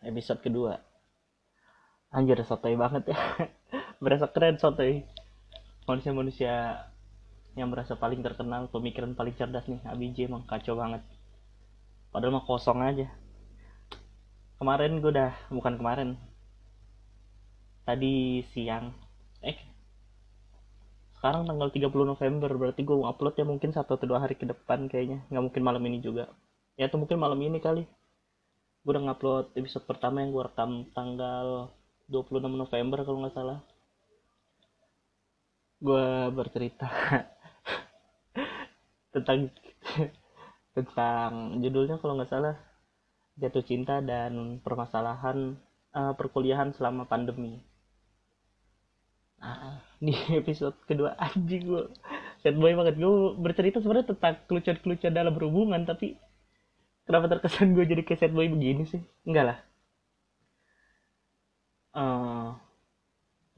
Episode kedua. Anjir, sotoy banget ya. Berasa keren sotoy. Manusia-manusia yang berasa paling terkenal, pemikiran paling cerdas nih. ABJ emang kacau banget. Padahal mah kosong aja. Tadi siang. Sekarang tanggal 30 November. Berarti gue upload ya mungkin 1 atau 2 hari ke depan kayaknya. Gak mungkin malam ini juga. Ya itu mungkin malam ini kali. Gue udah ngupload episode pertama yang gue rekam tanggal 26 November kalau nggak salah. Gue bercerita tentang judulnya kalau nggak salah jatuh cinta dan permasalahan perkuliahan selama pandemi. Di episode kedua anjing gue sad boy banget. Gue bercerita sebenarnya tentang kelucuan-kelucuan dalam berhubungan, tapi kenapa terkesan gue jadi kayak sad boy begini sih? Enggak lah.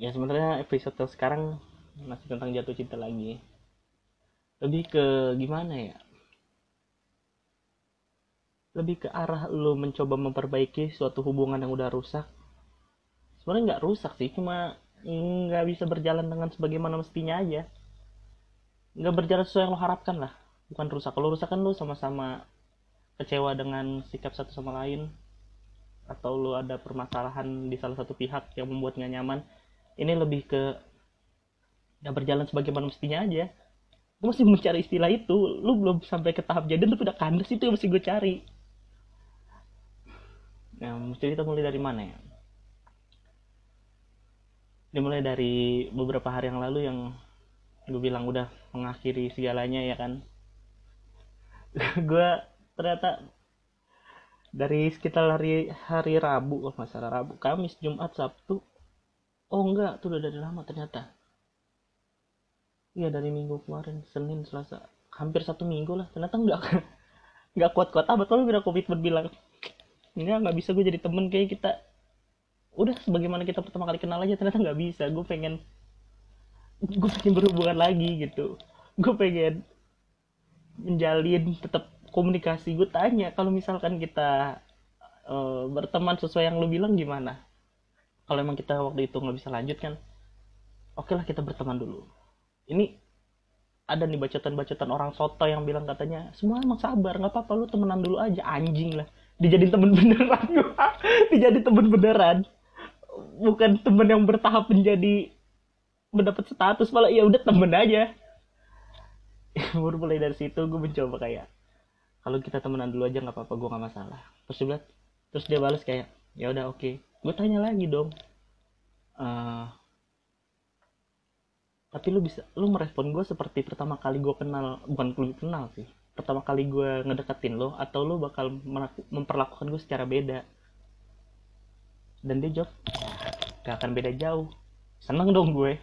Ya sebenarnya episode sekarang masih tentang jatuh cinta lagi. Lebih ke gimana ya? Lebih ke arah lo mencoba memperbaiki suatu hubungan yang udah rusak. Sebenarnya nggak rusak sih, cuma nggak bisa berjalan dengan sebagaimana mestinya aja. Nggak berjalan sesuai yang lo harapkan lah. Bukan rusak. Kalau rusak kan lo sama-sama kecewa dengan sikap satu sama lain, atau lu ada permasalahan di salah satu pihak yang membuat gak nyaman. Ini lebih ke udah berjalan sebagaimana mestinya aja. Gue masih mencari istilah itu. Lu belum sampai ke tahap jadian tapi udah kandas, itu yang mesti gue cari. Nah, cerita mulai dari mana ya? Dimulai dari beberapa hari yang lalu yang gue bilang udah mengakhiri segalanya ya kan. Gue ternyata dari sekitar hari Rabu, masalah Rabu, Kamis, Jumat, Sabtu. Oh enggak, itu udah dari lama ternyata. Iya dari minggu kemarin, Senin, Selasa, hampir satu minggu lah. Ternyata enggak kuat-kuat amat. Lalu bila komitmen bilang, ini enggak bisa gue jadi temen, kayak kita udah sebagaimana kita pertama kali kenal aja. Ternyata enggak bisa. Gue pengen berhubungan lagi gitu. Gue pengen menjalin tetap komunikasi. Gue tanya, kalau misalkan kita berteman sesuai yang lu bilang gimana? Kalau emang kita waktu itu nggak bisa lanjut kan, oke lah kita berteman dulu. Ini ada nih bacotan-bacotan orang soto yang bilang katanya semua emang sabar, nggak apa-apa lu temenan dulu aja. Anjing lah, dijadiin temen beneran. Dijadiin temen beneran, bukan temen yang bertahap menjadi mendapat status, malah ya udah temen aja. Mulai dari situ gue mencoba kayak, kalau kita temenan dulu aja nggak apa-apa, gue nggak masalah. Terus dia balas kayak, ya udah oke. Gue tanya lagi dong. Tapi lu merespon gue seperti pertama kali gue kenal, bukan lu kenal sih. Pertama kali gue ngedeketin lo, atau lu bakal memperlakukan gue secara beda? Dan dia jawab, gak akan beda jauh. Seneng dong gue.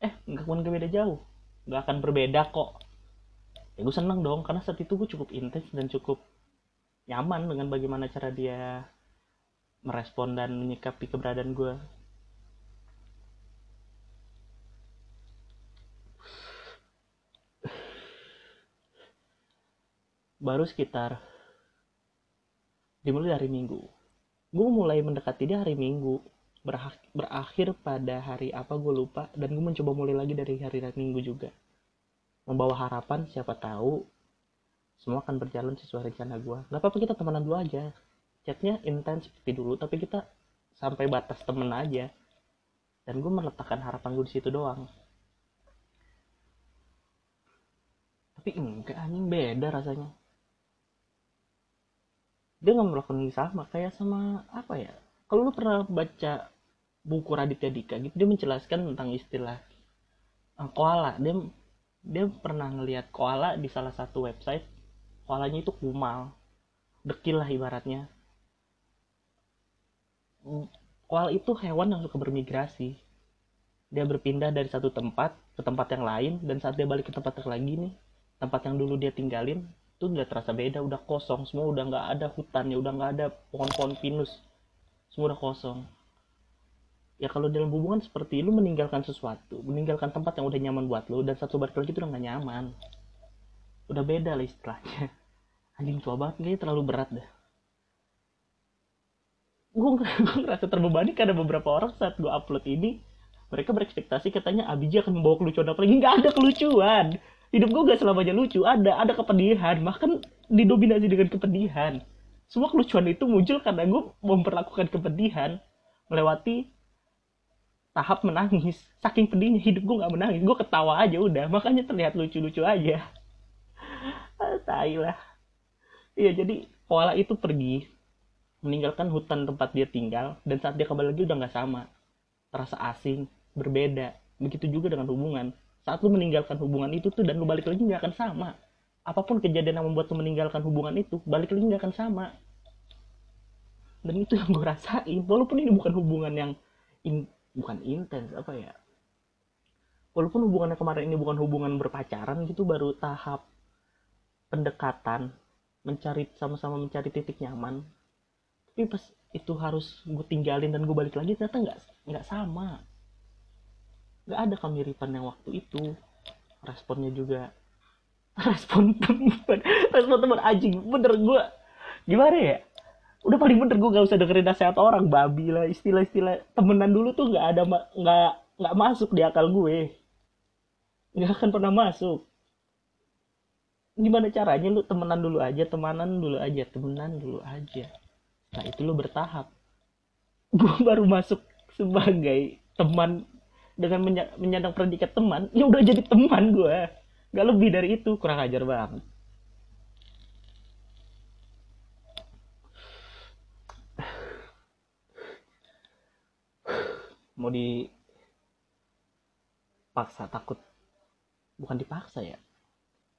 Gak akan beda jauh. Gak akan berbeda kok. Ya gue seneng dong, karena saat itu gue cukup intens dan cukup nyaman dengan bagaimana cara dia merespon dan menyikapi keberadaan gue. Baru sekitar dimulai dari Minggu. Gue mulai mendekati dia hari Minggu, berakhir pada hari apa gue lupa, dan gue mencoba mulai lagi dari hari Minggu juga. Membawa harapan, siapa tahu semua akan berjalan sesuai rencana gue. Gak apa-apa kita temenan dulu aja. Chatnya intens seperti dulu, tapi kita sampai batas temen aja. Dan gue meletakkan harapan gue di situ doang. Tapi enggak, anjing beda rasanya. Dia gak melakukan sama, kayak sama apa ya? Kalau lu pernah baca buku Raditya Dika gitu, dia menjelaskan tentang istilah koala. Dia pernah ngelihat koala di salah satu website. Koalanya itu kumal, dekil lah ibaratnya. Koala itu hewan yang suka bermigrasi. Dia berpindah dari satu tempat ke tempat yang lain, dan saat dia balik ke tempat yang lagi nih, tempat yang dulu dia tinggalin itu udah terasa beda, udah kosong semua, udah nggak ada hutannya, udah nggak ada pohon-pohon pinus, semua udah kosong. Ya kalau dalam hubungan seperti lu meninggalkan sesuatu, meninggalkan tempat yang udah nyaman buat lu, dan satu balik lagi itu udah gak nyaman. Udah beda lah istilahnya. Anjing tua banget, kayaknya terlalu berat dah. gue ngerasa terbebani karena beberapa orang saat gue upload ini mereka berekspektasi katanya Abijah akan membawa kelucuan, apalagi nggak ada kelucuan. Hidup gue nggak selamanya lucu, ada kepedihan, bahkan didominasi dengan kepedihan. Semua kelucuan itu muncul karena gue memperlakukan kepedihan melewati tahap menangis. Saking pedihnya hidup gue nggak menangis, gue ketawa aja udah, makanya terlihat lucu-lucu aja. Tai lah. Iya, jadi koala itu pergi, meninggalkan hutan tempat dia tinggal, dan saat dia kembali lagi udah nggak sama, terasa asing, berbeda. Begitu juga dengan hubungan. Saat lu meninggalkan hubungan itu tuh dan lu balik lagi nggak akan sama. Apapun kejadian yang membuat lu meninggalkan hubungan itu, balik lagi nggak akan sama. Dan itu yang gue rasain. Walaupun ini bukan hubungan yang bukan intens apa ya. Walaupun hubungannya kemarin ini bukan hubungan berpacaran gitu, baru tahap pendekatan, mencari sama-sama mencari titik nyaman. Tapi pas itu harus gue tinggalin dan gue balik lagi ternyata nggak sama. Gak ada kemiripan yang waktu itu. Responnya juga respon teman anjing bener. Gue gimana ya, udah paling bener gue gak usah dengerin nasihat orang babi lah. Istilah-istilah temenan dulu tuh nggak masuk di akal gue, nggak akan pernah masuk. Gimana caranya lu temenan dulu aja, nah itu lu bertahap. Gue baru masuk sebagai teman dengan menyandang predikat teman, ya udah jadi teman gue. Gak lebih dari itu, kurang ajar banget. Mau dipaksa, takut. Bukan dipaksa ya.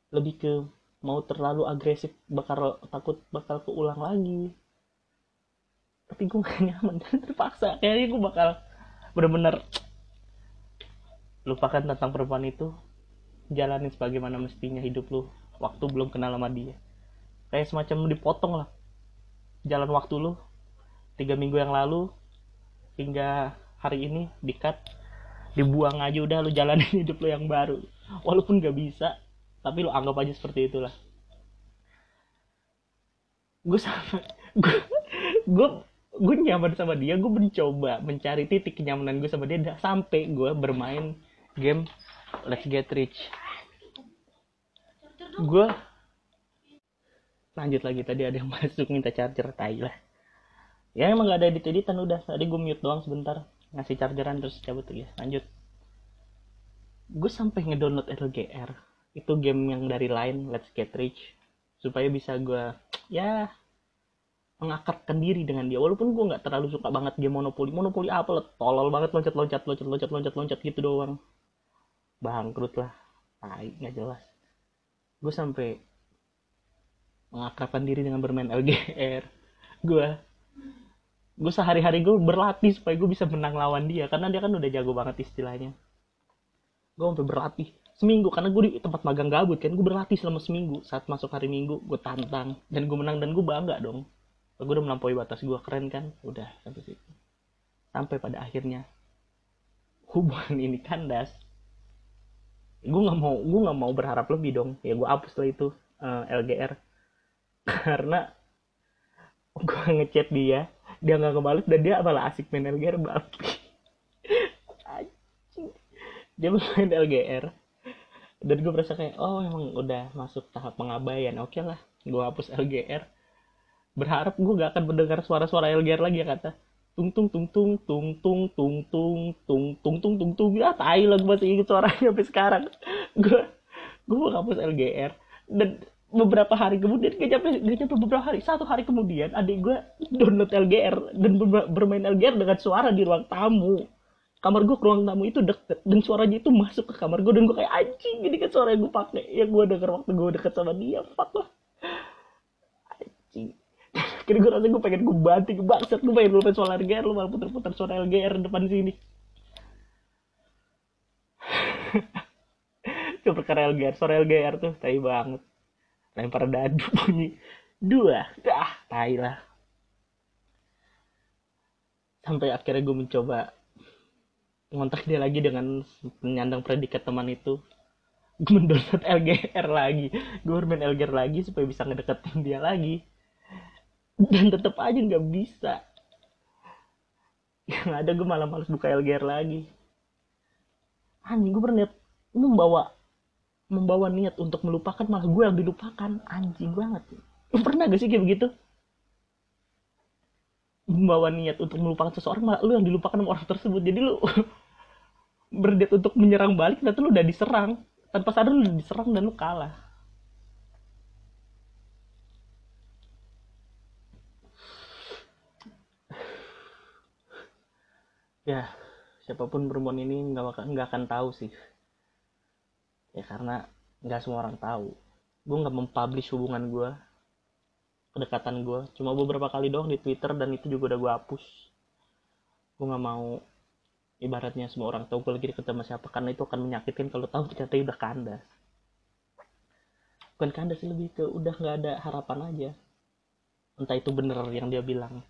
Lebih ke mau terlalu agresif, takut bakal keulang lagi. Tapi gue gak nyaman dan terpaksa. Kayaknya gue bakal bener-bener lupakan tentang perempuan itu, jalanin sebagaimana mestinya hidup lu waktu belum kenal sama dia. Kayak semacam lu dipotong lah jalan waktu lu 3 minggu yang lalu hingga hari ini, di-cut, dibuang aja udah, lu jalanin hidup lu yang baru. Walaupun gak bisa, tapi lu anggap aja seperti itulah. Gue nyaman sama dia, gue mencoba mencari titik kenyamanan gue sama dia sampai gue bermain game Let's Get Rich. Gue lanjut lagi, tadi ada yang masuk minta charger, tai lah. Ya emang gak ada edit-editan, udah tadi gue mute doang sebentar, ngasih chargeran terus cabut lagi. Lanjut, gue sampai ngedownload LGR, itu game yang dari Line, Let's Get Rich, supaya bisa gue ya mengakarkan diri dengan dia. Walaupun gue nggak terlalu suka banget game monopoli apa lah, tolol banget, loncat gitu doang, bangkrut lah, tai, nggak jelas. Gue sampai mengakarkan diri dengan bermain LGR. Gue sehari-hari gue berlatih supaya gue bisa menang lawan dia, karena dia kan udah jago banget istilahnya. Gue sampai berlatih seminggu, karena gue di tempat magang gabut kan, gue berlatih selama seminggu. Saat masuk hari Minggu gue tantang dan gue menang, dan gue bangga dong. Gue udah melampaui batas gue, keren kan? Udah, sampai situ. Sampai pada akhirnya hubungan ini kandas. Gue nggak mau berharap lebih dong. Ya gue hapus lah itu LGR, karena gue ngechat dia nggak ngebales dan dia malah asik main LGR balik. Dia main LGR dan gue merasa kayak oh emang udah masuk tahap pengabaian. Oke lah, gue hapus LGR. Berharap gue gak akan mendengar suara-suara LGR lagi ya, kata tung tung tung. Ya tai lah, gue masih inget suaranya sampai sekarang. Gue hapus LGR, dan beberapa hari kemudian, gak nyampe beberapa hari, 1 hari kemudian adik gue download LGR dan bermain LGR dengan suara di ruang tamu. Kamar gue ke ruang tamu itu deket, dan suaranya itu masuk ke kamar gue, dan gue kayak anjing, ini kan suara yang gue pakai, yang gue denger waktu gue deket sama dia. Fuck lah, anjing. Akhirnya gue rasanya gue pengen gue banting, bangsat, gue pengen lupain suara LGR, lu malah puter-puter suara LGR depan sini. Itu perkara LGR, suara LGR tuh tai banget. Lempar dadu bunyi 2, tai lah. Sampai akhirnya gue mencoba ngontak dia lagi dengan menyandang predikat teman itu. Gue mendownload LGR lagi, gue bermain LGR lagi supaya bisa ngedeketin dia lagi. Dan tetap aja nggak bisa. Yang ada gue malah males buka LGR lagi. Anjing, gue pernah liat lu membawa niat untuk melupakan, malah gue yang dilupakan. Anjing banget. Lu pernah gak sih kayak begitu? Membawa niat untuk melupakan seseorang, malah lu yang dilupakan sama orang tersebut. Jadi lu berniat untuk menyerang balik, ternyata lu udah diserang. Tanpa sadar lu diserang dan lu kalah. Ya, siapapun perempuan ini nggak akan tahu sih. Ya karena nggak semua orang tahu. Gue nggak mempublish hubungan gue, kedekatan gue. Cuma beberapa kali doang di Twitter dan itu juga udah gue hapus. Gue nggak mau ibaratnya semua orang tahu gue lagi deket sama siapa, karena itu akan menyakitkan kalau tahu ternyata udah kandas. Bukan kandas sih, lebih ke udah nggak ada harapan aja. Entah itu bener yang dia bilang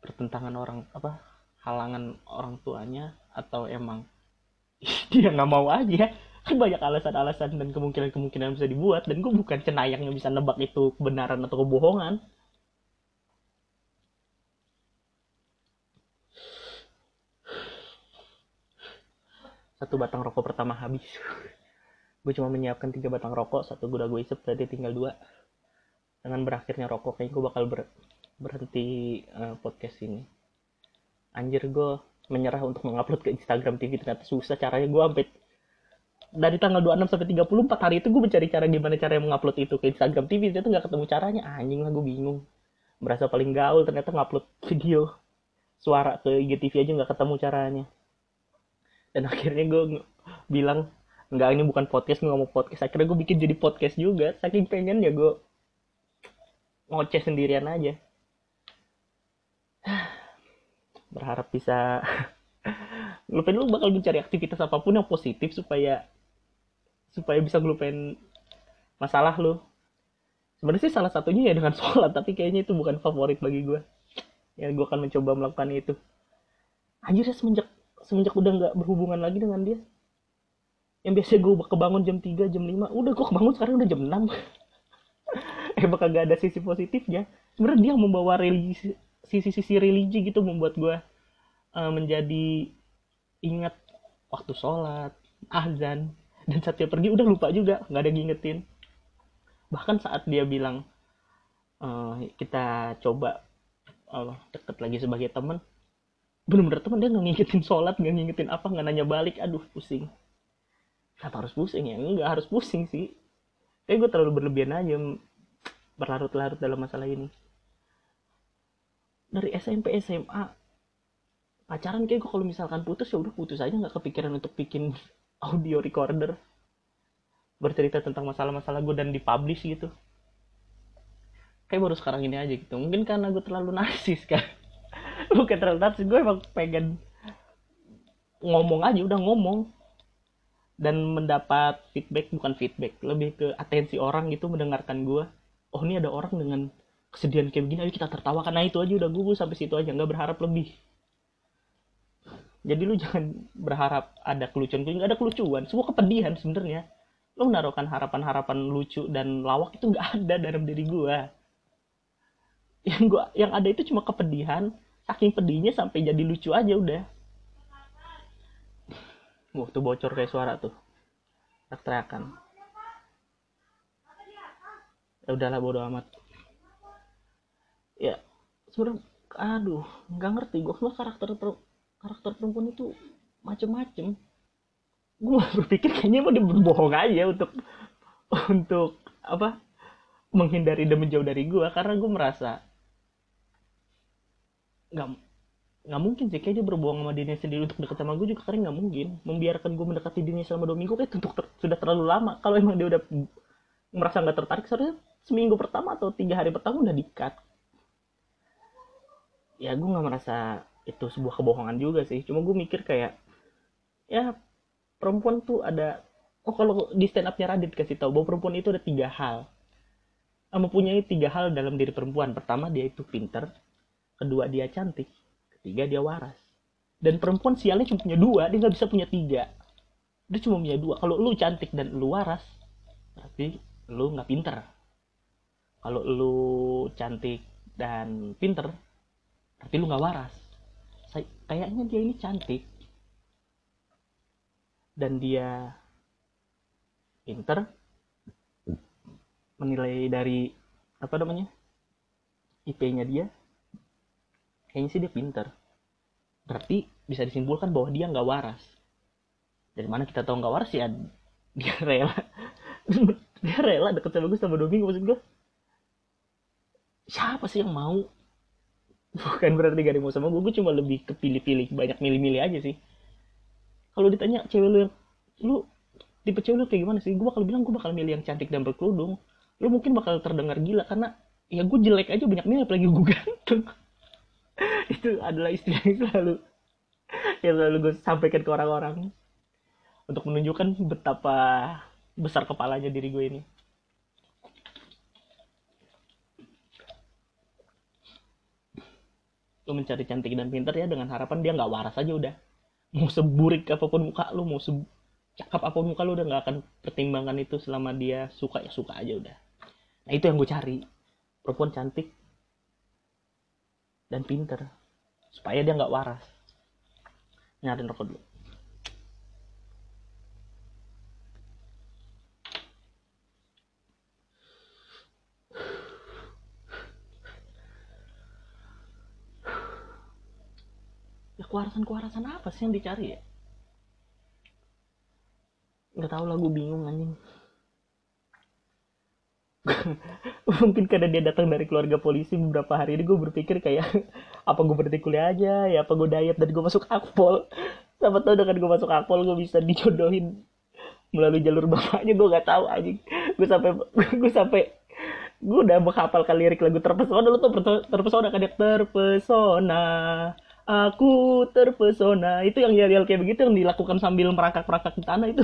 pertentangan orang apa halangan orang tuanya, atau emang dia nggak mau aja. Kan banyak alasan-alasan dan kemungkinan-kemungkinan bisa dibuat, dan gue bukan cenayang yang bisa nebak itu kebenaran atau kebohongan. Satu batang rokok pertama habis. Gue cuma menyiapkan 3 batang rokok. Satu udah gue isep, berarti tinggal 2. Dengan berakhirnya rokok, kayaknya gue bakal berhenti podcast ini. Anjir, gue menyerah untuk mengupload ke Instagram TV. Ternyata susah caranya. Gue sampai dari tanggal 26 sampai 34 hari itu gue mencari cara gimana caranya mengupload itu ke Instagram TV. Ternyata gak ketemu caranya. Anjing lah, gue bingung. Berasa paling gaul, ternyata ngupload video suara ke IGTV aja gak ketemu caranya. Dan akhirnya gue bilang, enggak, ini bukan podcast, gue gak mau podcast. Akhirnya gue bikin jadi podcast juga. Saking pengen ya gue ngoceh sendirian aja. Berharap bisa. Lupain, lu bakal mencari aktivitas apapun yang positif supaya bisa ngelupain masalah lu. Sebenarnya sih salah satunya ya dengan sholat, tapi kayaknya itu bukan favorit bagi gue. Ya gue akan mencoba melakukan itu. Anjir ya, semenjak udah gak berhubungan lagi dengan dia. Yang biasanya gue kebangun jam 3, jam 5. Udah gue kebangun sekarang udah jam 6. Bakal gak ada sisi positifnya. Sebenarnya dia membawa religi, sisi-sisi religi gitu. Membuat gue menjadi ingat waktu sholat, azan. Dan saat dia pergi udah lupa juga. Gak ada ngingetin. Bahkan saat dia bilang, kita coba deket lagi sebagai teman. Bener-bener teman, dia gak ngingetin sholat, gak ngingetin apa, gak nanya balik. Aduh, pusing. Kenapa harus pusing ya? Gak harus pusing sih. Kayaknya gue terlalu berlebihan aja, berlarut-larut dalam masalah ini. Dari SMP, SMA, pacaran kayak gue kalau misalkan putus, ya udah putus aja. Gak kepikiran untuk bikin audio recorder bercerita tentang masalah-masalah gue dan dipublish gitu. Kayak baru sekarang ini aja gitu. Mungkin karena gue terlalu narsis kan. Bukan terlalu narsis, gue emang pengen ngomong aja, udah ngomong. Dan mendapat feedback, bukan feedback, lebih ke atensi orang gitu, mendengarkan gue. Oh, ini ada orang dengan kesedihan kayak begini, ayo kita tertawakan. Nah itu aja udah, gue sampai situ aja, gak berharap lebih. Jadi lu jangan berharap ada kelucuan, gak ada kelucuan, semua kepedihan sebenarnya. Lu menaruhkan harapan-harapan lucu dan lawak itu gak ada dalam diri gue. Yang ada itu cuma kepedihan. Saking pedihnya sampai jadi lucu aja udah. Wah, tuh bocor kayak suara tuh. Teriak-teriakan. Ya udahlah, bodo amat. Ya, sebenarnya aduh, enggak ngerti gue sama karakter perempuan itu macem-macem. Gue berpikir kayaknya mau dia berbohong aja untuk apa? Menghindari dan menjauh dari gue, karena gue merasa nggak mungkin sih kayak dia berbohong sama dirinya sendiri untuk dekat sama gue juga, karena nggak mungkin membiarkan gue mendekati dirinya selama 2 minggu kayak untuk sudah terlalu lama. Kalau emang dia udah merasa nggak tertarik, seharusnya seminggu pertama atau 3 hari pertama udah di-cut. Ya gue nggak merasa itu sebuah kebohongan juga sih, cuma gue mikir kayak ya perempuan tuh ada, kalau di stand up-nya Radit kasih tahu bahwa perempuan itu ada 3 hal, mempunyai 3 hal dalam diri perempuan. Pertama, dia itu pinter. Kedua, dia cantik. Ketiga, dia waras. Dan perempuan sialnya cuma punya 2, dia nggak bisa punya 3. Dia cuma punya 2. Kalau lu cantik dan lu waras, berarti lu nggak pinter. Kalau lu cantik dan pinter, berarti lu nggak waras. kayaknya dia ini cantik dan dia pinter, menilai dari IP-nya dia kayaknya sih dia pinter, berarti bisa disimpulkan bahwa dia nggak waras. Dari mana kita tahu nggak waras? Ya dia rela deket sama gue sama Doming. Maksud gue, siapa sih yang mau? Bukan berarti gak ada yang mau sama gue cuma lebih kepilih-pilih, banyak milih-milih aja sih. Kalau ditanya cewek lu yang, lu tipe cewek lu kayak gimana sih, gue bakal bilang gue bakal milih yang cantik dan berkerudung. Lu mungkin bakal terdengar gila karena ya gue jelek aja banyak milih, apalagi gue ganteng. Itu adalah istilah yang selalu gue sampaikan ke orang-orang untuk menunjukkan betapa besar kepalanya diri gue ini. Lu mencari cantik dan pintar ya dengan harapan dia nggak waras aja udah. Mau seburik apapun muka lu, mau secakap apapun muka lu, udah nggak akan pertimbangkan itu. Selama dia suka ya suka aja udah. Nah itu yang gue cari, perempuan cantik dan pintar supaya dia nggak waras. Nyariin rokok dulu. Kewarasan-kewarasan apa sih yang dicari ya? Gak tau lah, gue bingung anjing. Mungkin karena dia datang dari keluarga polisi beberapa hari ini, gue berpikir kayak apa gue berhenti kuliah aja, ya apa gue diet dan gue masuk akpol. Sama tau dengan gue masuk akpol gue bisa dijodohin melalui jalur bapaknya, gue gak tahu anjing. Gue udah menghafalkan lirik lagu Terpesona. Lu tuh Terpesona kan ya? Terpesona, aku terpesona. Itu yang yel-yel kayak begitu yang dilakukan sambil merangkak-merangkak di tanah itu.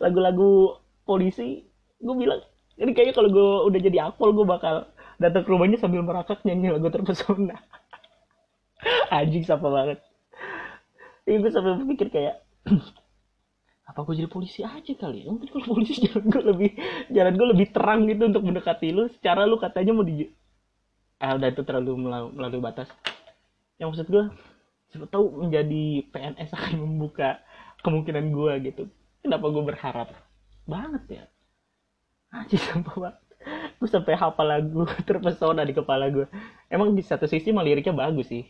Lagu-lagu polisi. Gue bilang, ini kayaknya kalau gue udah jadi akpol gue bakal datang ke rumahnya sambil merangkak nyanyi lagu Terpesona. Anjing, siapa banget. Ini gue sampai berpikir kayak apa gue jadi polisi aja kali ya? Mungkin kalau polisi jalan gue lebih terang gitu untuk mendekati lu. Secara lu katanya mau di... udah itu terlalu melalui batas. Yang maksud gue, siapa tahu menjadi PNS akan membuka kemungkinan gue gitu. Kenapa gue berharap banget ya? Anjir, sampah banget. Gue sampai hafal lagu Terpesona di kepala gue. Emang di satu sisi liriknya bagus sih.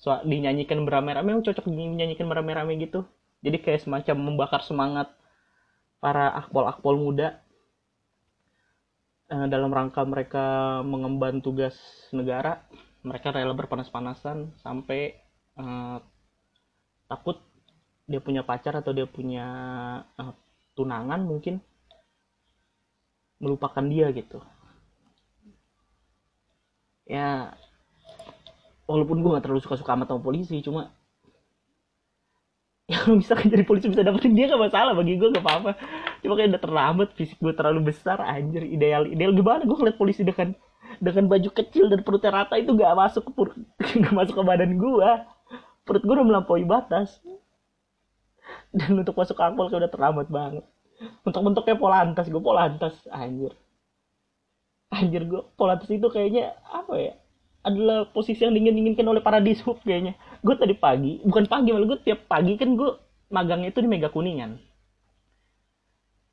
Soal dinyanyikan beramai-ramai, emang cocok dinyanyikan beramai-ramai gitu. Jadi kayak semacam membakar semangat para akpol-akpol muda dalam rangka mereka mengemban tugas negara. Mereka rela berpanas-panasan sampai takut dia punya pacar atau dia punya tunangan mungkin melupakan dia gitu. Ya walaupun gue gak terlalu suka-suka amat sama polisi, cuma ya misalkan jadi polisi bisa dapetin dia gak masalah, bagi gue gak apa-apa. Cuma kayak udah terlambat, fisik gue terlalu besar anjir. Ideal gimana gue ngeliat polisi dengan baju kecil dan perutnya rata itu gak masuk ke badan gua. Perut gua udah melampaui batas. Dan untuk masuk akpol kayak udah terlambat banget. Mentok-mentok kayak Polantas, gua Polantas anjir. Anjir, gua Polantas itu kayaknya apa ya? Adalah posisi yang diinginkan oleh para dishub kayaknya. Gua tadi pagi, bukan pagi malah gua tiap pagi kan gua magangnya itu di Mega Kuningan.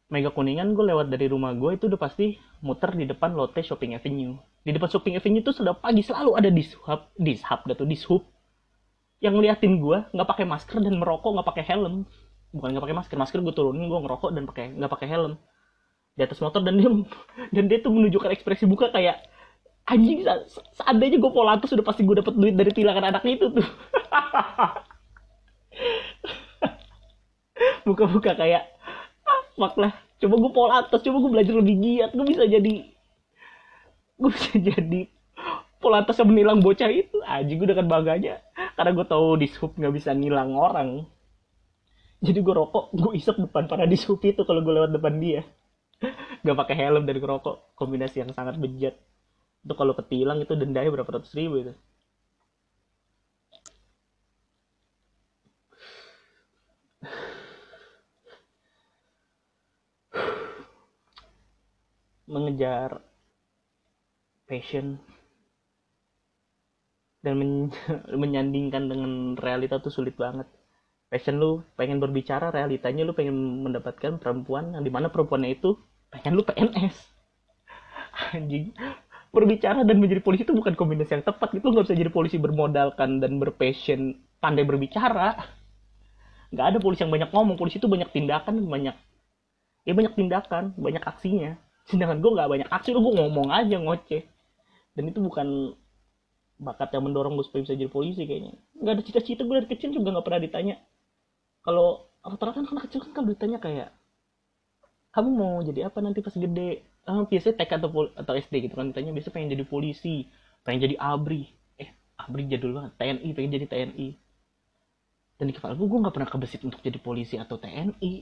Mega Kuningan gue lewat dari rumah gue itu udah pasti muter di depan Lotte Shopping Avenue. Di depan Shopping Avenue itu sudah pagi selalu ada dishub yang ngeliatin gue nggak pakai masker dan merokok nggak pakai helm. Bukan nggak pakai masker gue turunin, gue ngerokok dan pakai nggak pakai helm di atas motor, dan dia tuh menunjukkan ekspresi muka kayak anjing, seandainya gue Polantas sudah pasti gue dapet duit dari tindakan anak itu tuh. Muka-muka kayak maklah, coba gue Polantas, coba gue belajar lebih giat, gue bisa jadi Polantas yang menilang bocah itu. Anjing, gue dengan bangganya karena gue tahu dishub nggak bisa nilang orang. Jadi gue rokok, gue isep depan para dishub itu kalau gue lewat depan dia, nggak pakai helm dan ngerokok, kombinasi yang sangat bejat. Itu kalau ketilang itu dendanya berapa ratus ribu itu. Mengejar passion dan menyandingkan dengan realita tuh sulit banget. Passion lu pengen berbicara, realitanya lu pengen mendapatkan perempuan yang dimana perempuannya itu pengen lu PNS. Anjing, berbicara dan menjadi polisi itu bukan kombinasi yang tepat gitu. Lu gak bisa jadi polisi bermodalkan dan berpassion pandai berbicara. Gak ada polisi yang banyak ngomong. Polisi itu banyak tindakan, banyak tindakan, banyak aksinya. Sedangkan gue gak banyak aksi, gue ngomong aja, ngoceh. Dan itu bukan bakat yang mendorong gue supaya bisa jadi polisi kayaknya. Gak ada cita-cita, gue dari kecil juga gak pernah ditanya. Kalau rata-rata kan anak kecil kan kalau ditanya kayak, kamu mau jadi apa nanti pas gede? Biasanya TK atau SD gitu kan ditanya, biasanya pengen jadi polisi, pengen jadi ABRI. ABRI jadul banget, TNI, pengen jadi TNI. Dan di kepala gue gak pernah kebesit untuk jadi polisi atau TNI.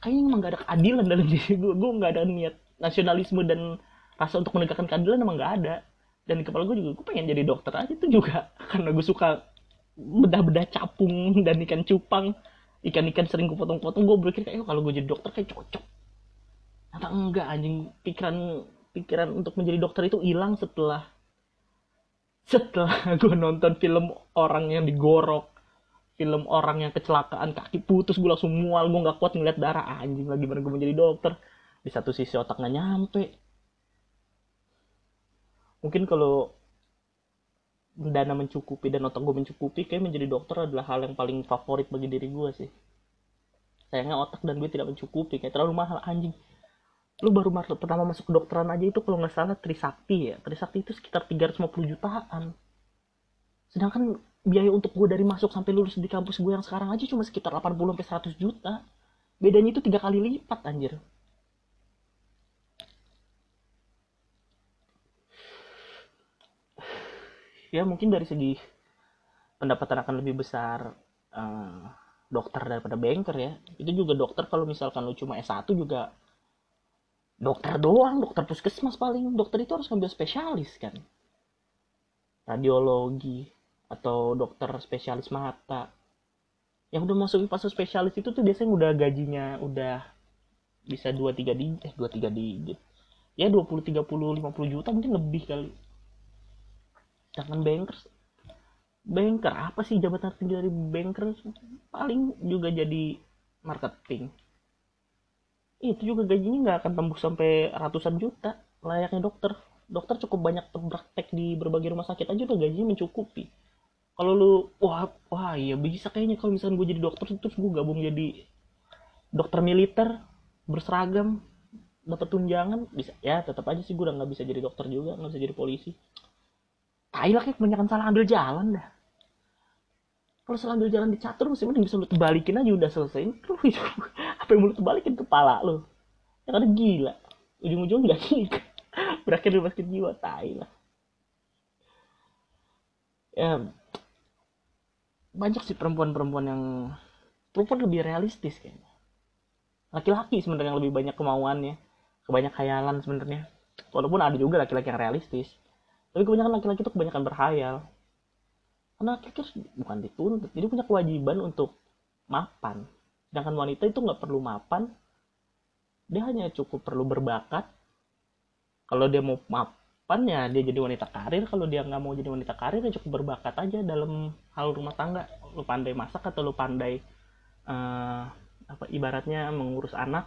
Kayaknya emang gak ada keadilan dalam diri gue. Gue gak ada niat nasionalisme dan rasa untuk menegakkan keadilan, emang gak ada. Dan di kepala gue juga, gue pengen jadi dokter aja itu juga karena gue suka bedah-bedah capung dan ikan cupang. Ikan-ikan sering gue potong-potong, gue berpikir kayak, kalau gue jadi dokter kayak cocok. Atau enggak anjing, pikiran untuk menjadi dokter itu hilang setelah gue nonton film orang yang digorok, film orang yang kecelakaan kaki putus. Gue langsung mual, gue gak kuat ngeliat darah. Anjing, lagi baru gue menjadi dokter. Di satu sisi otak gak nyampe. Mungkin kalau dana mencukupi dan otak gue mencukupi, kayak menjadi dokter adalah hal yang paling favorit bagi diri gue sih. Sayangnya otak dan gue tidak mencukupi, kayak terlalu mahal anjing. Lu baru pertama masuk ke dokteran aja itu kalau nggak salah Trisakti ya. Trisakti itu sekitar 350 jutaan. Sedangkan biaya untuk gue dari masuk sampai lulus di kampus gue yang sekarang aja cuma sekitar 80-100 juta. Bedanya itu 3 kali lipat anjir. Ya mungkin dari segi pendapatan akan lebih besar dokter daripada banker ya. Itu juga dokter kalau misalkan lu cuma S1 juga dokter doang, dokter puskesmas paling. Dokter itu harus ngambil spesialis kan. Radiologi atau dokter spesialis mata. Yang udah masuk fase spesialis itu tuh biasanya udah gajinya udah bisa 2-3 digit. Ya 20, 30, 50 juta mungkin lebih kali. Jangan banker apa sih jabatan tinggi dari banker? Paling juga jadi marketing. Itu juga gajinya nggak akan tembus sampai ratusan juta layaknya dokter. Dokter cukup banyak praktek di berbagai rumah sakit aja udah gajinya mencukupi. Kalau lu wah ya bisa kayaknya kalau misalkan gue jadi dokter terus gue gabung jadi dokter militer berseragam dapat tunjangan bisa ya. Tetap aja sih gue udah nggak bisa jadi dokter juga, nggak bisa jadi polisi. Ayolah kayak kebanyakan salah ambil jalan dah. Kalau salah ambil jalan dicatur mesti mending bisa lu tebalikin aja udah selesai. Apa yang mau lu tebalikin kepala lu? Ya kan gila. Ujung-ujung enggak nikah. Berakhir di basket jiwa, tai lah. Ya, banyak sih perempuan lebih realistis kayaknya. Laki-laki sebenarnya yang lebih banyak kemauannya, kebanyak khayalan sebenarnya. Walaupun ada juga laki-laki yang realistis. Tapi kebanyakan laki-laki itu kebanyakan berhayal. Karena laki-laki bukan dituntut, jadi punya kewajiban untuk mapan. Sedangkan wanita itu nggak perlu mapan, dia hanya cukup perlu berbakat. Kalau dia mau mapan ya dia jadi wanita karir, kalau dia nggak mau jadi wanita karir ya cukup berbakat aja dalam hal rumah tangga. Lu pandai masak atau lu pandai ibaratnya mengurus anak,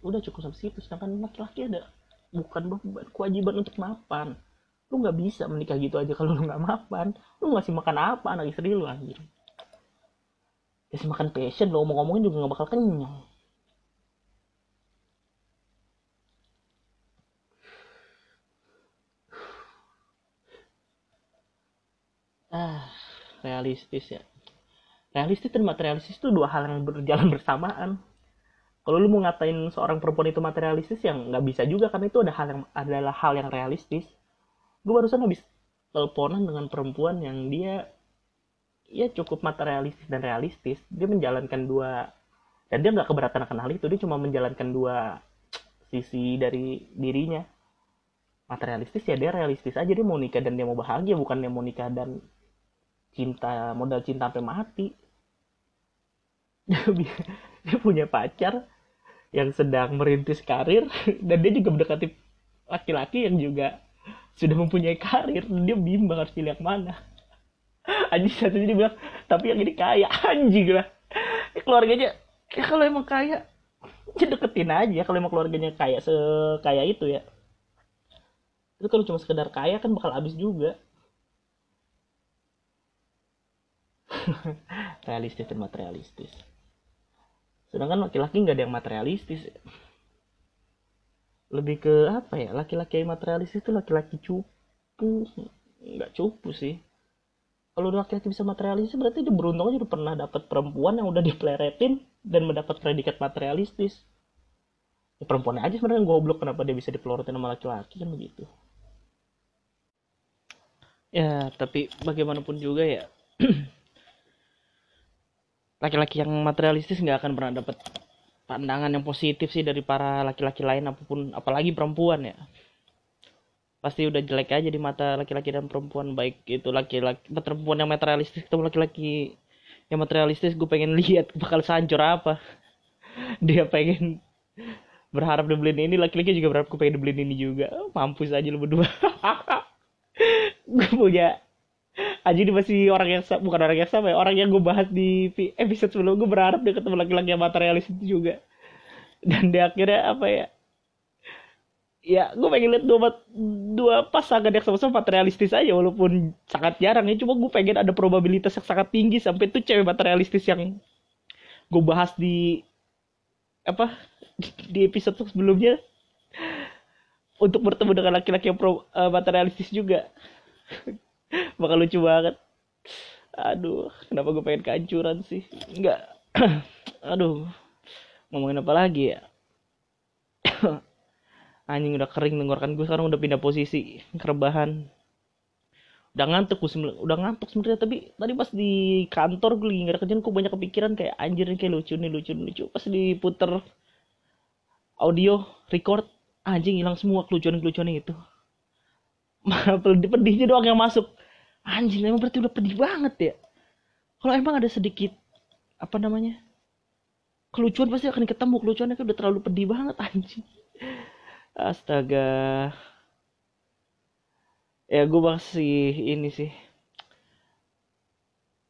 udah cukup sampai situ. Sedangkan laki-laki ada bukan beban, kewajiban untuk mapan. Lu nggak bisa menikah gitu aja kalau lu nggak mapan. Lu ngasih makan apa anak istri lu anjir? Kasih makan passion, lu ngomongin juga nggak bakal kenyang. Realistis ya. Realistis dan materialistis itu dua hal yang berjalan bersamaan. Kalau lu mau ngatain seorang perempuan itu materialistis yang nggak bisa juga karena itu adalah hal yang realistis. Gue barusan habis teleponan dengan perempuan yang dia ya cukup materialistis dan realistis. Dia menjalankan dua, dan dia nggak keberatan akan hal itu. Dia cuma menjalankan dua sisi dari dirinya. Materialistis ya dia realistis aja, dia mau nikah dan dia mau bahagia, bukan dia mau nikah dan cinta, modal cinta sampai mati. Dia punya pacar yang sedang merintis karir dan dia juga mendekati laki-laki yang juga sudah mempunyai karir, dia bimbang harus pilih yang mana. Anjing satunya dia bilang, tapi yang ini kaya. Anjing lah. Keluarganya, ya kalau emang kaya, ya deketin aja. Kalau emang keluarganya kaya, sekaya itu ya. Itu kalau cuma sekedar kaya kan bakal habis juga. Realistis dan materialistis. Sedangkan laki-laki nggak ada yang materialistis. Lebih ke apa ya, laki-laki yang materialistis itu laki-laki cupu. Nggak cupu sih. Kalau laki-laki bisa materialistis berarti dia beruntung aja udah pernah dapat perempuan yang udah dipeleretin dan mendapat predikat materialistis. Ya, perempuannya aja sebenarnya goblok kenapa dia bisa dipeleretin sama laki-laki kan begitu. Ya tapi bagaimanapun juga ya. Laki-laki yang materialistis nggak akan pernah dapat pandangan yang positif sih dari para laki-laki lain apapun, apalagi perempuan ya. Pasti udah jelek aja di mata laki-laki dan perempuan, baik itu laki-laki perempuan yang materialistis ketemu laki-laki yang materialistis, gue pengen lihat bakal sancur apa. Dia pengen berharap dibeliin ini, laki-laki juga berharap gue pengen dibeliin ini juga. Mampus aja lu berdua. Gue punya Aji ini masih orang yang bukan orang yang sama ya, orang yang gue bahas di episode sebelum, gue berharap dia ketemu laki-laki yang materialis itu juga. Dan dia akhirnya apa ya, ya gue pengen lihat dua pasangan yang sama-sama materialistis aja, walaupun sangat jarang ya. Cuma gue pengen ada probabilitas yang sangat tinggi sampai tuh cewek materialistis yang gue bahas di apa di episode sebelumnya untuk bertemu dengan laki-laki yang materialistis juga. Bakal lucu banget. Aduh, kenapa gue pengen kehancuran sih? Enggak. Aduh. Ngomongin apa lagi ya? Anjing udah kering tenggorokan gue sekarang, udah pindah posisi, kerebahan. Udah ngantuk sebenarnya, tapi tadi pas di kantor gue lagi gak ada kerjaan, gue banyak kepikiran kayak anjir nih, kayak lucu. Pas diputer audio record, anjing hilang semua kelucuan-kelucuannya itu. Pedihnya doang yang masuk. Anjing, emang berarti udah pedih banget ya. Kalau emang ada sedikit apa namanya kelucuan pasti akan ketemu. Kelucuannya kan udah terlalu pedih banget anjing. Astaga. Ya gue masih ini sih,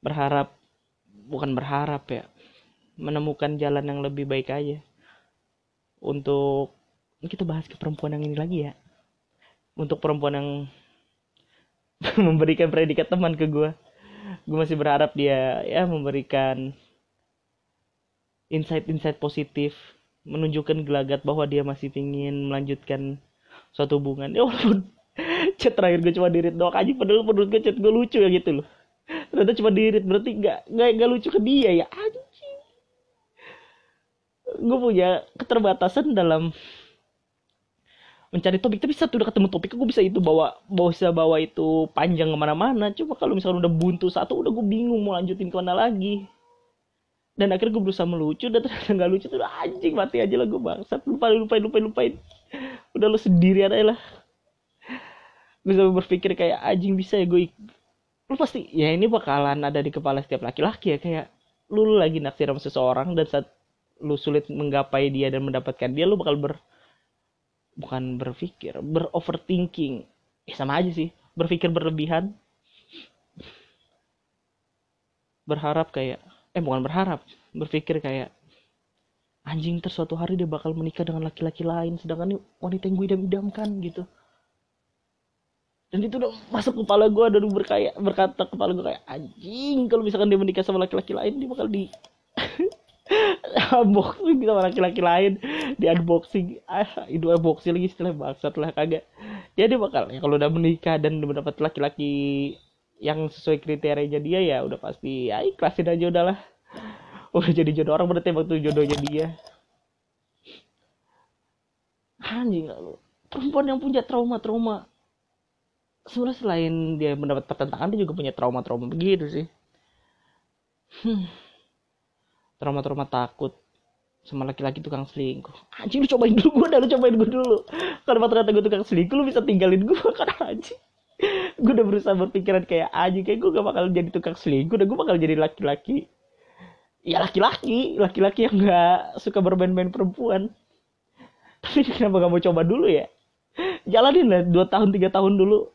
berharap, bukan berharap ya, menemukan jalan yang lebih baik aja. Untuk kita bahas ke perempuan yang ini lagi ya, untuk perempuan yang memberikan predikat teman ke gue. Gue masih berharap dia ya memberikan insight-insight positif, menunjukkan gelagat bahwa dia masih pingin melanjutkan suatu hubungan. Ya walaupun chat terakhir gue cuma di-read doang aja, padahal menurut gue chat gue lucu ya gitu loh. Ternyata cuma di-read berarti gak lucu ke dia ya anjing. Gue punya keterbatasan dalam mencari topik, tapi satu udah ketemu topiknya gue bisa itu bawa itu panjang kemana-mana. Coba kalau misalkan udah buntu satu, udah gue bingung mau lanjutin kemana lagi. Dan akhirnya gue berusaha melucu, dan ternyata nggak lucu tuh anjing, mati aja lah gue bangsat. Lupain. Udah lo sendirian aja lah. Gue sampai berpikir kayak anjing bisa ya gue. Lo pasti ya ini bakalan ada di kepala setiap laki-laki ya, kayak lo lagi naksir sama seseorang dan saat lo sulit menggapai dia dan mendapatkan dia, lo bakal beroverthinking. Sama aja sih, berpikir berlebihan. Berpikir kayak anjing ter suatu hari dia bakal menikah dengan laki-laki lain, sedangkan ini wanita yang gue idam-idamkan gitu. Dan itu udah masuk kepala gue, dan berkata kepala gue kayak anjing kalau misalkan dia menikah sama laki-laki lain, dia bakal di unboxing sama laki-laki lain, di unboxing, unboxing lagi istilah bangsat lah kagak. Ya dia bakal, ya kalau udah menikah dan mendapat laki-laki yang sesuai kriterianya dia, ya udah pasti, ya ikhlasin aja udahlah. Udah jadi jodoh orang berarti emang tuh jodohnya dia. Anjing gak lu, perempuan yang punya trauma-trauma. Sebenarnya selain dia mendapat pertentangan, dia juga punya trauma-trauma begitu sih. Trauma-trauma takut sama laki-laki tukang selingkuh. Anjing lu cobain dulu gue. Karena ternyata gue tukang selingkuh, lu bisa tinggalin gue. Karena anjing, gue udah berusaha berpikiran kayak anjing, kayak gue gak bakal jadi tukang selingkuh, dan gue bakal jadi laki-laki. Ya laki-laki yang gak suka bermain-main perempuan. Tapi kenapa gak mau coba dulu ya? Jalanin lah 2 tahun 3 tahun dulu.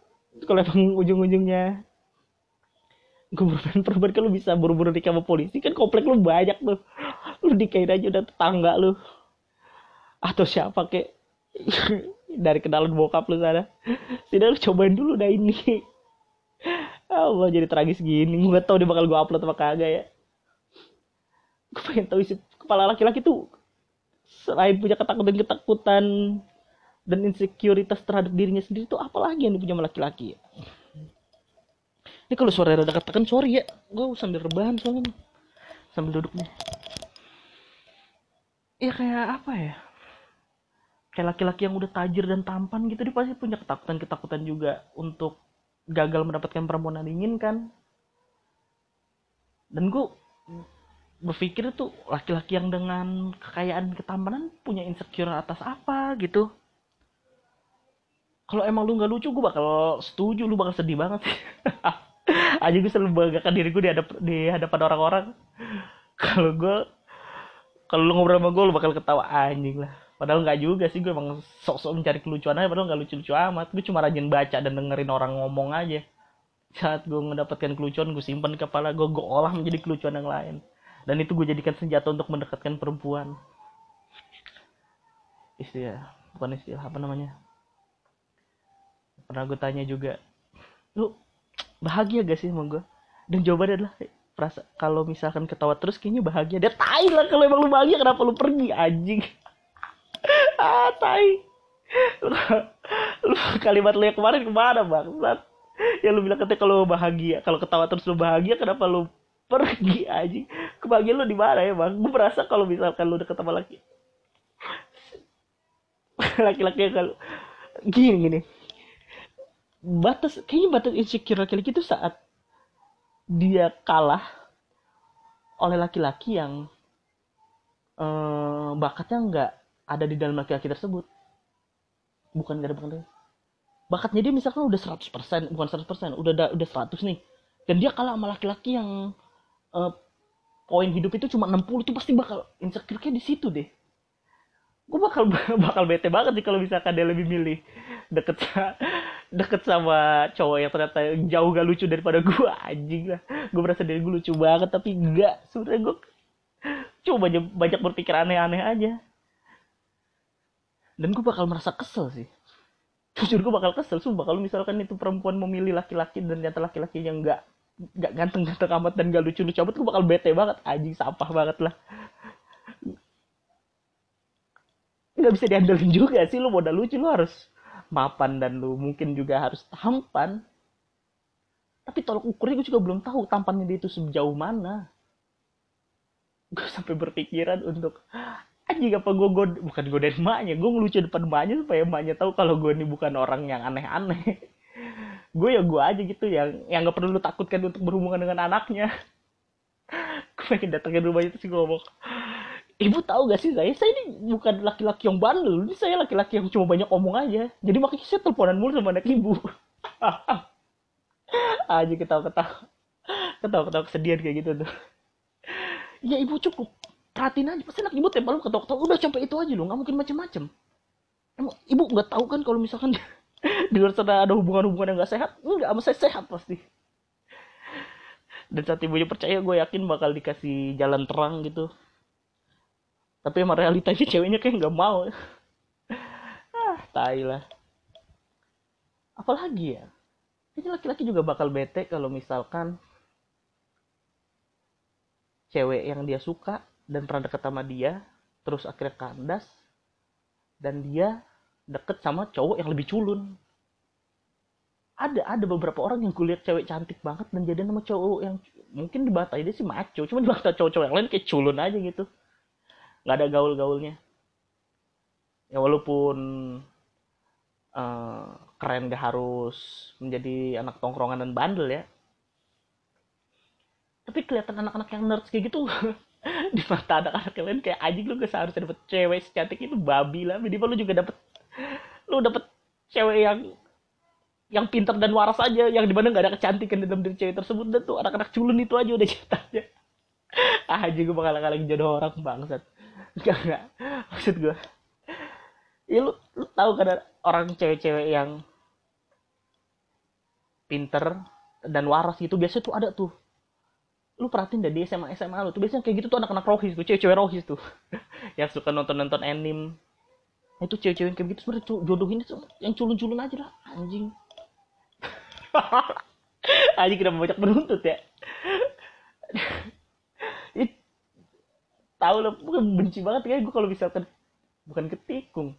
Kalau emang ujung-ujungnya gue berban-berban, kan lu bisa buru-buru nikah sama polisi, kan komplek lu banyak tuh, lu nikahin aja udah tetangga lu atau siapa kek dari kenalan bokap lu sana. Tidak, lu cobain dulu dah ini. Allah, jadi tragis gini. Gue gak tau dia bakal gue upload apa kagak ya. Gue pengen tahu isi kepala laki-laki tuh, selain punya ketakutan-ketakutan dan insekuritas terhadap dirinya sendiri, tuh apalagi yang dipunya sama laki-laki ya. Ini kalau suara rada katakan sorry ya, gue sambil rebahan soalnya, sambil duduk nih. Ya kayak apa ya, kayak laki-laki yang udah tajir dan tampan gitu, dia pasti punya ketakutan-ketakutan juga untuk gagal mendapatkan perempuan yang diinginkan. Dan gue berpikir tuh laki-laki yang dengan kekayaan ketampanan punya insecure atas apa gitu. Kalau emang lu nggak lucu, gue bakal setuju, lu bakal sedih banget. Aja gue selalu banggakan diri gue di hadapan orang-orang. Kalau lu ngobrol sama gue, lu bakal ketawa anjing lah. Padahal nggak juga sih, gue emang sok-sok mencari kelucuan aja, padahal nggak lucu-lucu amat. Gue cuma rajin baca dan dengerin orang ngomong aja. Saat gue mendapatkan kelucuan, gue simpan ke kepala gue olah menjadi kelucuan yang lain. Dan itu gue jadikan senjata untuk mendekatkan perempuan. Bukan istilah, apa namanya? Pernah gue tanya juga, lu bahagia gak sih sama gue? Dan jawabannya adalah, kalau misalkan ketawa terus kayaknya bahagia. Dia tai lah, kalau emang lu bahagia kenapa lu pergi anjing. Ah tai. Lu kalimat lu yang kemarin kemana bangsat? Ya lu bilang katanya kalau bahagia, kalau ketawa terus lu bahagia, kenapa lu pergi anjing? Kebahagiaan lu di mana ya bang? Gue merasa kalau misalkan lu deket sama laki-laki kalau gini. Batas insecure laki-laki itu saat dia kalah oleh laki-laki yang bakatnya nggak ada di dalam laki-laki tersebut. Bukan nggak ada bakatnya. Bakatnya dia misalkan udah 100%, bukan 100%, udah 100 nih. Dan dia kalah sama laki-laki yang poin hidup itu cuma 60, itu pasti bakal insecure-nya di situ deh. Gue bakal bete banget sih kalau misalkan dia lebih milih deket sama cowok yang ternyata jauh gak lucu daripada gue anjing lah. Gue merasa diri gue lucu banget tapi enggak. Sebenarnya gue cuma banyak berpikir aneh-aneh aja. Dan gue bakal merasa kesel sih. Jujur gue bakal kesel sumpah kalau misalkan itu perempuan memilih laki-laki dan ternyata laki-laki yang gak ganteng-ganteng amat dan gak lucu-lucu amat. Gue bakal bete banget anjing, sampah banget lah. Gak bisa diandelin juga sih, lu modal lucu lu harus mapan dan lu mungkin juga harus tampan. Tapi tolok ukurnya gue juga belum tahu tampannya dia itu sejauh mana. Gue sampai berpikiran untuk anjing apa gue bukan godain emaknya, gue ngelucu depan emaknya supaya emaknya tahu kalau gue ini bukan orang yang aneh-aneh. Gue aja gitu yang nggak perlu lu takutkan untuk berhubungan dengan anaknya. Gue pengen datangin rumahnya terus gue ngomong, ibu tahu gak sih saya ini bukan laki-laki yang bandel, ini saya laki-laki yang cuma banyak omong aja. Jadi makanya saya teleponan mulu sama anak ibu. Aja ketawa-ketawa kesedihan kayak gitu tuh. Ya ibu cukup perhatiin aja, pasti anak ibu tempel ketawa-ketawa udah sampai itu aja loh, nggak mungkin macam-macam. Emang ibu nggak tahu kan kalau misalkan di luar sana ada hubungan-hubungan yang nggak sehat, nggak sama saya sehat pasti. Dan saat ibunya percaya, gue yakin bakal dikasih jalan terang gitu. Tapi emang realitanya ceweknya kayak nggak mau. Tai lah. Apalagi ya? Kayaknya laki-laki juga bakal bete kalau misalkan cewek yang dia suka dan pernah deket sama dia, terus akhirnya kandas, dan dia deket sama cowok yang lebih culun. Ada beberapa orang yang gue lihat cewek cantik banget dan jadian sama cowok yang mungkin di mata dia sih maco, cuma di mata cowok-cowok yang lain kayak culun aja gitu. Nggak ada gaul-gaulnya. Ya walaupun keren gak harus menjadi anak tongkrongan dan bandel ya. Tapi kelihatan anak-anak yang nerds kayak gitu. Di mata anak-anak yang lain kayak anjing, lu gak seharusnya dapet cewek secantik itu, babi lah. Minimal lu juga dapet cewek yang pintar dan waras aja. Yang dimana gak ada kecantikan di dalam diri cewek tersebut. Dan tuh anak-anak culun itu aja udah ceritanya. Anjing, gue bakal kaleng jodoh orang bangsat. Enggak, maksud gue Ya, lu tahu kan orang cewek-cewek yang pinter dan waras gitu, biasanya tuh ada tuh. Lu perhatiin dari SMA lu tuh biasanya kayak gitu tuh anak-anak rohis tuh, cewek-cewek rohis tuh. Yang suka nonton anime. Nah, itu cewek-cewek kayak gitu sebenarnya jodohin itu yang culun-culun aja lah, anjing. Anjing kenapa banyak beruntut ya? Tahu lah, benci banget kayak gue kalau misalkan bukan ketikung.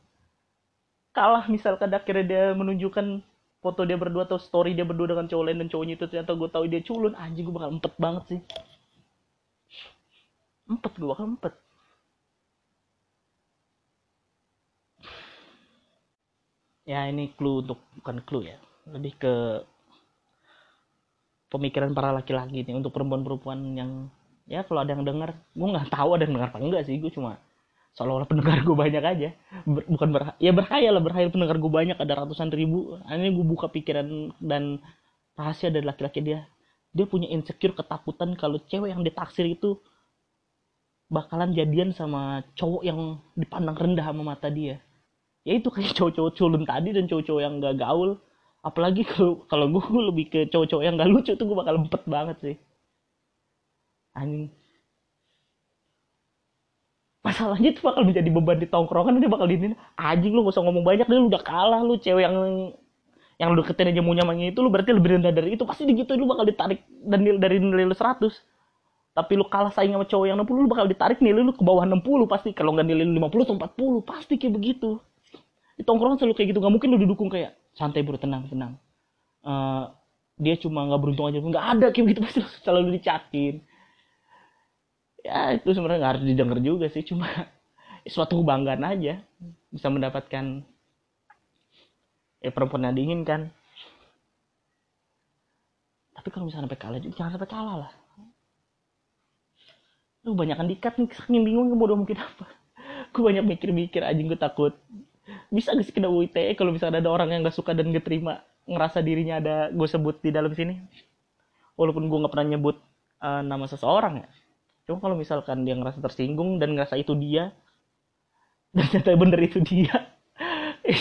Kalah misalkan akhirnya dia menunjukkan foto dia berdua atau story dia berdua dengan cowok lain dan cowoknya itu ternyata gue tahu dia culun, anjing gue bakal empet banget sih. Gue bakal empet. Ya ini clue untuk, bukan clue ya, lebih ke pemikiran para laki-laki nih. Untuk perempuan-perempuan yang, ya kalau ada yang dengar, gue nggak tahu ada yang dengar apa enggak sih, gue cuma seolah-olah pendengar gue banyak aja. Berhayal pendengar gue banyak, ada ratusan ribu. Ini gue buka pikiran dan rahasia dari laki-laki dia. Dia punya insecure, ketakutan kalau cewek yang ditaksir itu bakalan jadian sama cowok yang dipandang rendah sama mata dia. Ya itu kayak cowok-cowok culun tadi dan cowok-cowok yang gak gaul. Apalagi kalau gue lebih ke cowok-cowok yang gak lucu tuh gue bakal empet banget sih. Anjing. Masalahnya itu bakal menjadi beban di tongkrongan. Dia bakal dinin, anjing lu gak usah ngomong banyak deh, lu udah kalah lu. Cewek yang lu deketin aja mau nyamanya itu, lu berarti lebih rendah dari itu. Pasti digituin, lu bakal ditarik dan dari nilai lu 100. Tapi lu kalah saing sama cowok yang 60, lu bakal ditarik nilai lu ke bawah 60 pasti. Kalau gak nilai lu 50 atau 40, pasti kayak begitu. Di tongkrongan selalu kayak gitu. Gak mungkin lu didukung kayak santai bro, tenang. Dia cuma gak beruntung aja. Gak ada kayak gitu, pasti selalu dicatin. Ya itu sebenarnya gak harus didengar juga sih. Cuma suatu kebanggaan aja. Bisa mendapatkan perempuan yang diinginkan. Tapi kalau misalnya sampai kalah, jangan sampai kalah lah. Lu banyakan dikat nih, saking bingung gue mau mungkin apa. Gue banyak mikir-mikir, anjing gue takut. Bisa gak sih kena UITE kalau misalnya ada orang yang gak suka dan gak terima, ngerasa dirinya ada, gue sebut di dalam sini. Walaupun gue gak pernah nyebut nama seseorang ya. Cuma kalau misalkan dia ngerasa tersinggung dan ngerasa itu dia, dan ternyata bener itu dia.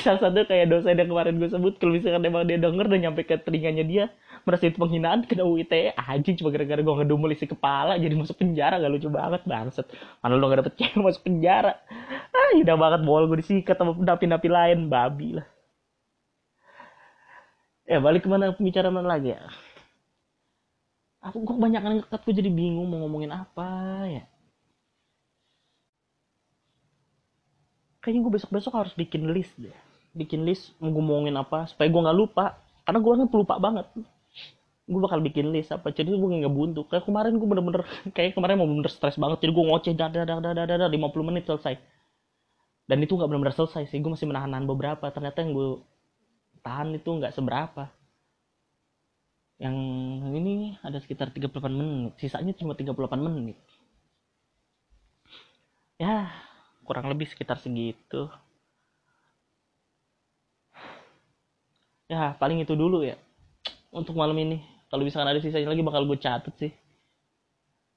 Salah satu kayak dosen yang kemarin gue sebut, kalau misalkan emang dia denger dan nyampe ke telinganya dia, merasa itu penghinaan, kena UITE, anjing cuma gara-gara gue ngedumel isi kepala, jadi masuk penjara, gak lucu banget, bangset. Mana lo gak dapet cewek masuk penjara. Ah, indah banget, bol gue disikat sama napi-napi lain, babi lah. Ya, balik kemana pembicaraan mana lagi ya? Aku kebanyakan ngekat, gue jadi bingung mau ngomongin apa ya. Kayaknya gue besok-besok harus bikin list deh. Bikin list mau ngomongin apa supaya gue gak lupa. Karena gue kan pelupa banget. Gue bakal bikin list apa. Jadi gue gak buntu. Kayak kemarin gue bener-bener. Kayak kemarin mau bener stres banget. Jadi gue ngoceh. 50 menit selesai. Dan itu gak bener-bener selesai sih. Gue masih menahan beberapa. Ternyata yang gue tahan itu gak seberapa. Yang ini ada sekitar 38 menit. Sisanya cuma 38 menit. Ya. Kurang lebih sekitar segitu. Ya, paling itu dulu ya. Untuk malam ini. Kalau misalkan ada sisanya lagi bakal gue catet sih.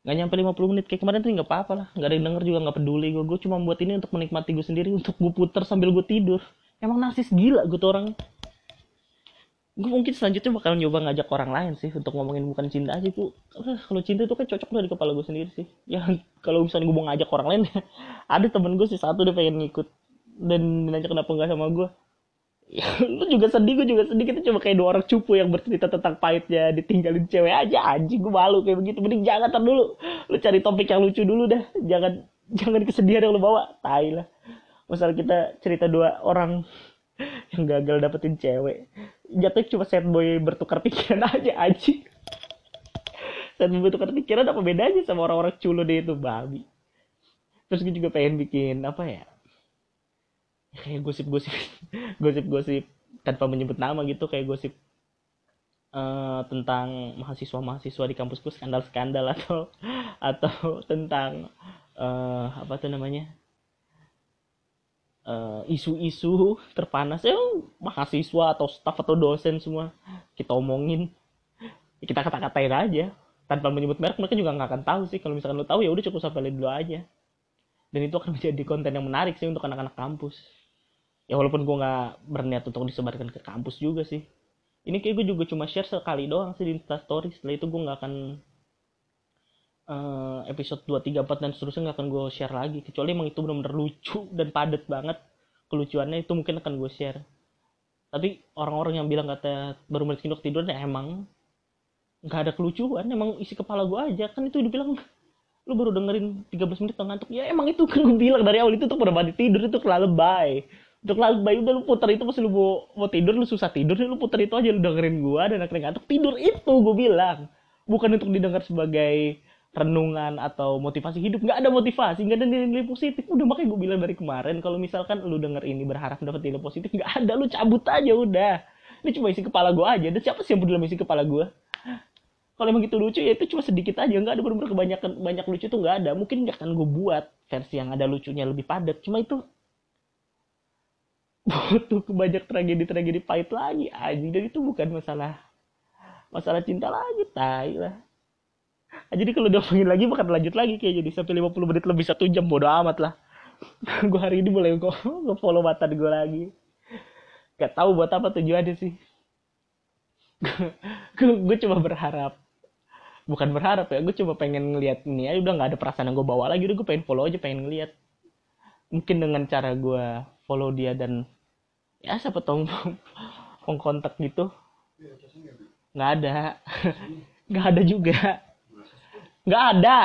Gak nyampe 50 menit. Kayak kemarin tuh gak apa-apa lah. Gak ada yang denger juga, gak peduli gue. Gue cuma buat ini untuk menikmati gue sendiri. Untuk gue puter sambil gue tidur. Emang narsis gila gue tuh orangnya. Gue mungkin selanjutnya bakal nyoba ngajak orang lain sih untuk ngomongin bukan cinta aja. Gue kalau cinta itu kan cocok dari kepala gue sendiri sih ya. Kalau misalnya gue mau ngajak orang lain, ada temen gue sih satu dia pengen ngikut dan nanya kenapa nggak sama gue. Ya, lu juga sedih, gue juga sedih, kita cuma kayak dua orang cupu yang bercerita tentang pahitnya ditinggalin cewek aja. Anjing gue malu kayak begitu. Mending jangan, tar dulu, lu cari topik yang lucu dulu dah. Jangan kesedihan yang lu bawa, tai lah. Masalah kita cerita dua orang yang gagal dapetin cewek, jatuhnya cuma sad boy bertukar pikiran aja, anjing. Sad boy bertukar pikiran apa bedanya sama orang-orang culo deh itu, babi. Terus gue juga pengen bikin apa ya, kayak gosip-gosip tanpa menyebut nama gitu. Kayak gosip tentang mahasiswa di kampusku, skandal atau tentang apa tuh namanya, isu-isu terpanas ya, mahasiswa atau staff atau dosen semua kita omongin, kita kata-katain aja tanpa menyebut merek. Mereka juga nggak akan tahu sih. Kalau misalkan lo tahu ya udah cukup sampai dulu aja, dan itu akan menjadi konten yang menarik sih untuk anak-anak kampus. Ya walaupun gue nggak berniat untuk disebarkan ke kampus juga sih. Ini kayak gue juga cuma share sekali doang sih di Instastory. Setelah itu gue nggak akan episode 2, 3, 4 dan seterusnya nggak akan gue share lagi. Kecuali emang itu benar-benar lucu dan padat banget kelucuannya, itu mungkin akan gue share. Tapi orang-orang yang bilang kata baru mulai sindok tidur, ya emang nggak ada kelucuan, emang isi kepala gue aja. Kan itu dibilang lu baru dengerin 13 menit ngantuk. Ya emang itu kan gue bilang dari awal itu tuh berbanding tidur itu kelalebay. Untuk lagu bayi udah lu puter itu pas lu mau tidur, lu susah tidur, lu puter itu aja, lu dengerin gua dan akhirnya ngantuk. Tidur itu gua bilang bukan untuk didengar sebagai renungan atau motivasi hidup. Nggak ada motivasi, nggak ada nilai positif. Udah makanya gua bilang dari kemarin kalau misalkan lu denger ini berharap dapat nilai positif, nggak ada, lu cabut aja udah. Ini cuma isi kepala gua aja. Dan siapa sih yang peduli isi kepala gua? Kalau emang gitu lucu ya itu cuma sedikit aja, nggak ada benar-benar kebanyakan, banyak lucu tuh nggak ada. Mungkin nggak akan gua buat versi yang ada lucunya lebih padat. Cuma itu butuh banyak tragedi-tragedi pahit lagi aja. Dan itu bukan masalah cinta lagi, tai lah. Jadi kalau diomongin lagi bakal lanjut lagi kayak jadi sampai 50 menit lebih 1 jam, bodo amat lah. Gue hari ini mulai nge-follow matan gue lagi. Gak tahu buat apa tujuannya sih. Gue cuma berharap. Bukan berharap ya, gue cuma pengen ngeliat ini aja. Udah gak ada perasaan yang gue bawa lagi, udah gue pengen follow aja, pengen ngeliat. Mungkin dengan cara gue follow dia dan ya siapa tahu kontak gitu. Nggak ada, nggak ada juga, nggak ada.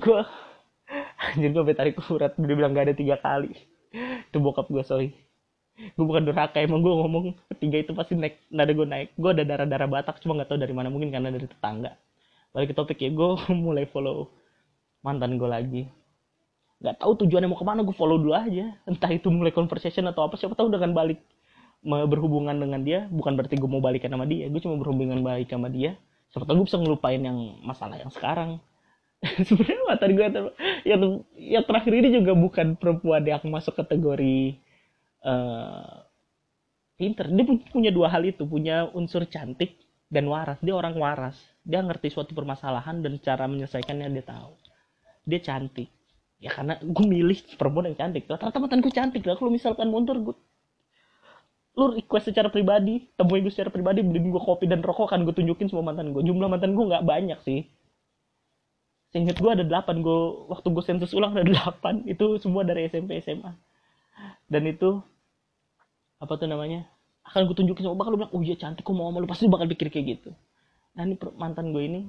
Gue anjir, gue tarik urat, dia bilang nggak ada 3 kali. Itu bokap gue, sorry. Gue bukan durhaka, emang gue ngomong 3 itu pasti naik, nada gue naik. Gue ada darah Batak, cuma nggak tahu dari mana, mungkin karena dari tetangga. Balik ke topik ya, gue mulai follow mantan gue lagi. Gak tahu tujuannya mau kemana, gue follow dulu aja. Entah itu mulai conversation atau apa, siapa tahu dengan balik berhubungan dengan dia. Bukan berarti gue mau balikan sama dia, gue cuma berhubungan balik sama dia. Siapa tahu gue bisa ngelupain yang masalah yang sekarang. Sebenarnya mantan gue yang terakhir ini juga bukan perempuan yang masuk kategori pinter. Dia punya 2 hal itu, punya unsur cantik dan waras. Dia orang waras, dia ngerti suatu permasalahan dan cara menyelesaikannya dia tahu. Dia cantik. Ya karena gue milih perempuan yang cantik. Ternyata mantan gue cantik lah. Kalau misalkan mundur gue, lu request secara pribadi, temuin gue secara pribadi, beliin gue kopi dan rokok, kan gue tunjukin semua mantan gue. Jumlah mantan gue nggak banyak sih. Seingat gue ada 8. Gue waktu gue sensus ulang ada 8. Itu semua dari SMP SMA. Dan itu apa tuh namanya? Akan gue tunjukin sama, bakal lu bilang, oh iya cantik, gue mau sama lu, pasti bakal pikir kayak gitu. Nah ini mantan gue ini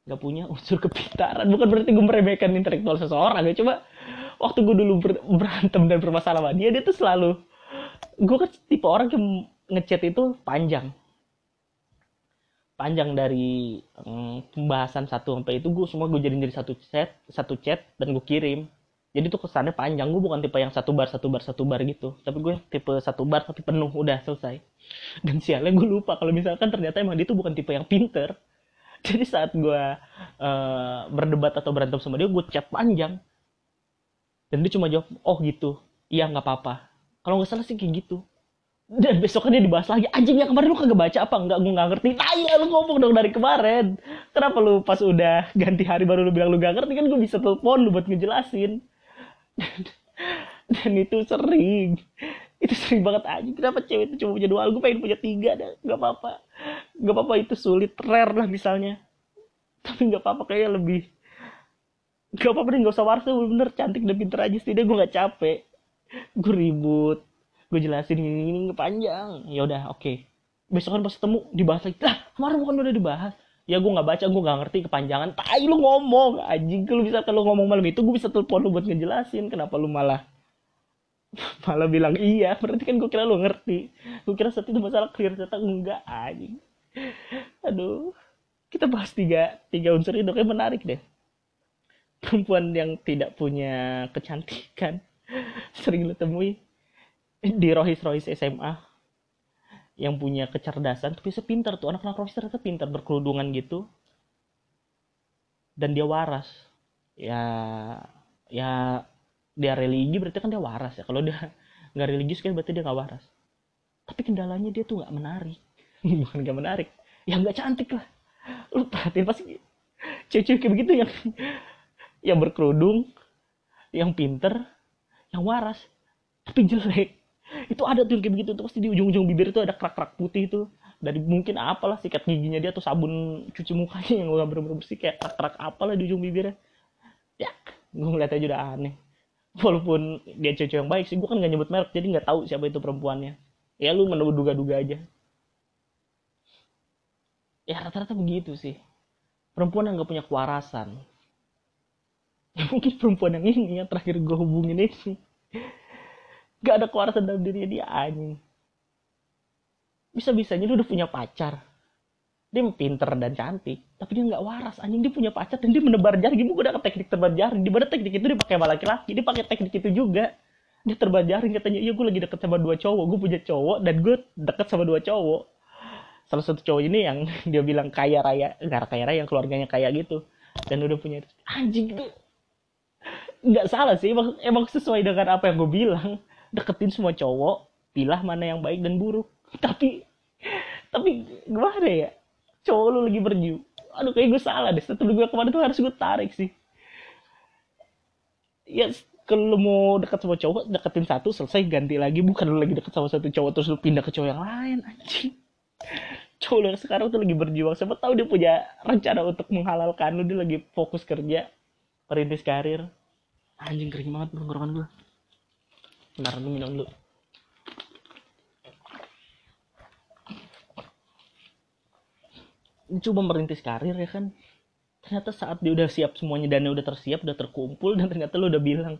gak punya unsur kepintaran. Bukan berarti gue meremehkan intelektual seseorang ya, cuma waktu gue dulu berantem dan bermasalah sama dia tuh selalu, gue kan tipe orang yang ngechat itu panjang dari pembahasan satu sampai itu, gue semua gue jadi satu chat dan gue kirim. Jadi tuh kesannya panjang. Gue bukan tipe yang satu bar gitu, tapi gue tipe 1 bar tapi penuh, udah selesai. Dan sialnya gue lupa kalau misalkan ternyata emang dia tuh bukan tipe yang pinter. Jadi saat gue berdebat atau berantem sama dia, gue chat panjang. Dan dia cuma jawab, oh gitu, iya gak apa-apa. Kalau gak salah sih kayak gitu. Dan besoknya dia dibahas lagi, anjing ya kemarin lu kagak baca apa? Enggak, gue gak ngerti. Tanya, lu ngomong dong dari kemarin. Kenapa lu pas udah ganti hari baru lu bilang lu gak ngerti? Kan gue bisa telepon lu buat ngejelasin. Dan itu sering. Itu sering banget aja. Kenapa cewek itu cuma punya 2 hal? Gue pengen punya 3. Gak apa-apa. Gak apa-apa, itu sulit. Rare lah misalnya. Tapi gak apa-apa, kayaknya lebih. Gak apa-apa deh, gak usah waras. Bener cantik dan pinter aja. Setidaknya gue gak capek. Gue ribut. Gue jelasin ini panjang. Yaudah, oke. Besok kan pas ketemu, dibahas lagi. Lah, kemarin bukan udah dibahas. Ya gue gak baca, gue gak ngerti kepanjangan. Tai lu ngomong. Anjing, kalau misalkan lu ngomong malam itu, gue bisa telepon lu buat ngejelasin. Kenapa lu malah bilang iya, berarti kan gue kira lo ngerti. Gue kira saat itu masalah clear, ternyata enggak, anjing. Aduh, kita bahas tiga unsur ini kayak menarik deh. Perempuan yang tidak punya kecantikan, sering lo temui di rohis SMA. Yang punya kecerdasan, tapi sepintar tuh anak-anak rohis ternyata pintar, berkerudungan gitu. Dan dia waras. Ya dia religi berarti kan dia waras ya. Kalau dia nggak religius kan berarti dia nggak waras. Tapi kendalanya dia tuh nggak menarik. Bukan nggak menarik, ya nggak cantik lah. Lu perhatiin pasti cewek-cewek kayak begitu yang berkerudung, yang pinter, yang waras tapi jelek. Itu ada tuh yang kayak begitu tuh, pasti di ujung-ujung bibir itu ada kerak-kerak putih itu. Dari mungkin apalah sikat giginya dia atau sabun cuci mukanya yang udah bener-bener bersih kayak kerak-kerak apalah di ujung bibirnya. Ya, gue ngeliat aja udah aneh. Walaupun dia cewek yang baik sih, gue kan gak nyebut merek jadi gak tahu siapa itu perempuannya. Ya lu menduga-duga aja. Ya rata-rata begitu sih. Perempuan yang gak punya kewarasan. Ya, mungkin perempuan yang ini yang terakhir gue hubungin ini gak ada kewarasan dalam dirinya, dia anjing. Bisa-bisanya dia udah punya pacar, dia pinter dan cantik, tapi dia gak waras anjing. Dia punya pacar dan dia menebar jaring. Gue udah ke teknik terbar jaring, dimana teknik itu dipakai sama laki-laki, dia pakai teknik itu juga. Dia terbar jaring, katanya iya gue lagi deket sama dua cowok, gue punya cowok dan gue deket sama dua cowok. Salah satu cowok ini yang dia bilang kaya raya, gak kaya raya, yang keluarganya kaya gitu dan udah punya anjing tuh. Gak salah sih, emang sesuai dengan apa yang gue bilang, deketin semua cowok, pilih mana yang baik dan buruk. Tapi gimana ya, cowok lu lagi berju, aduh kayak gue salah deh, setelah gue kemarin tuh harus gue tarik sih. Ya kalau lu mau deket sama cowok, deketin satu, selesai ganti lagi. Bukan lu lagi deket sama satu cowok terus lu pindah ke cowok yang lain, anjing. Cowok lu yang sekarang tuh lagi berjuang, siapa tahu dia punya rencana untuk menghalalkan lu, dia lagi fokus kerja, perintis karir. Anjing kering banget tenggorokan gue. Bentar, lu minum dulu. Coba merintis karir ya kan. Ternyata saat dia udah siap semuanya, dana udah tersiap, udah terkumpul, dan ternyata lu udah bilang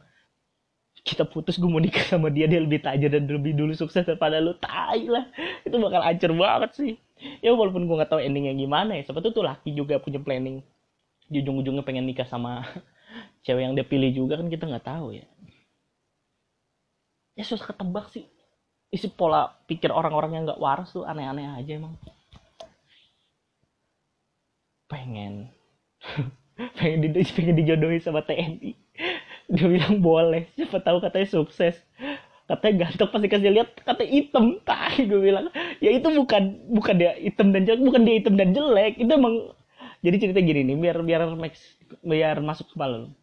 kita putus, gue mau nikah sama dia, dia lebih tajir dan lebih dulu sukses daripada lu. Tai lah, itu bakal hancur banget sih. Ya walaupun gue gak tahu endingnya gimana ya, sebetulnya tuh laki juga punya planning di ujung-ujungnya pengen nikah sama cewek yang dia pilih juga kan, kita gak tahu ya. Ya susah ketebak sih, isi pola pikir orang-orang yang gak waras tuh aneh-aneh aja emang. Pengen dijodohi sama TNI, dia bilang boleh, siapa tahu katanya sukses, katanya ganteng, pasti kasih lihat katanya hitam. Tai, gue bilang ya itu bukan dia hitam dan jelek, bukan dia hitam dan jelek, itu emang. Jadi cerita gini nih, biar masuk kepala lu.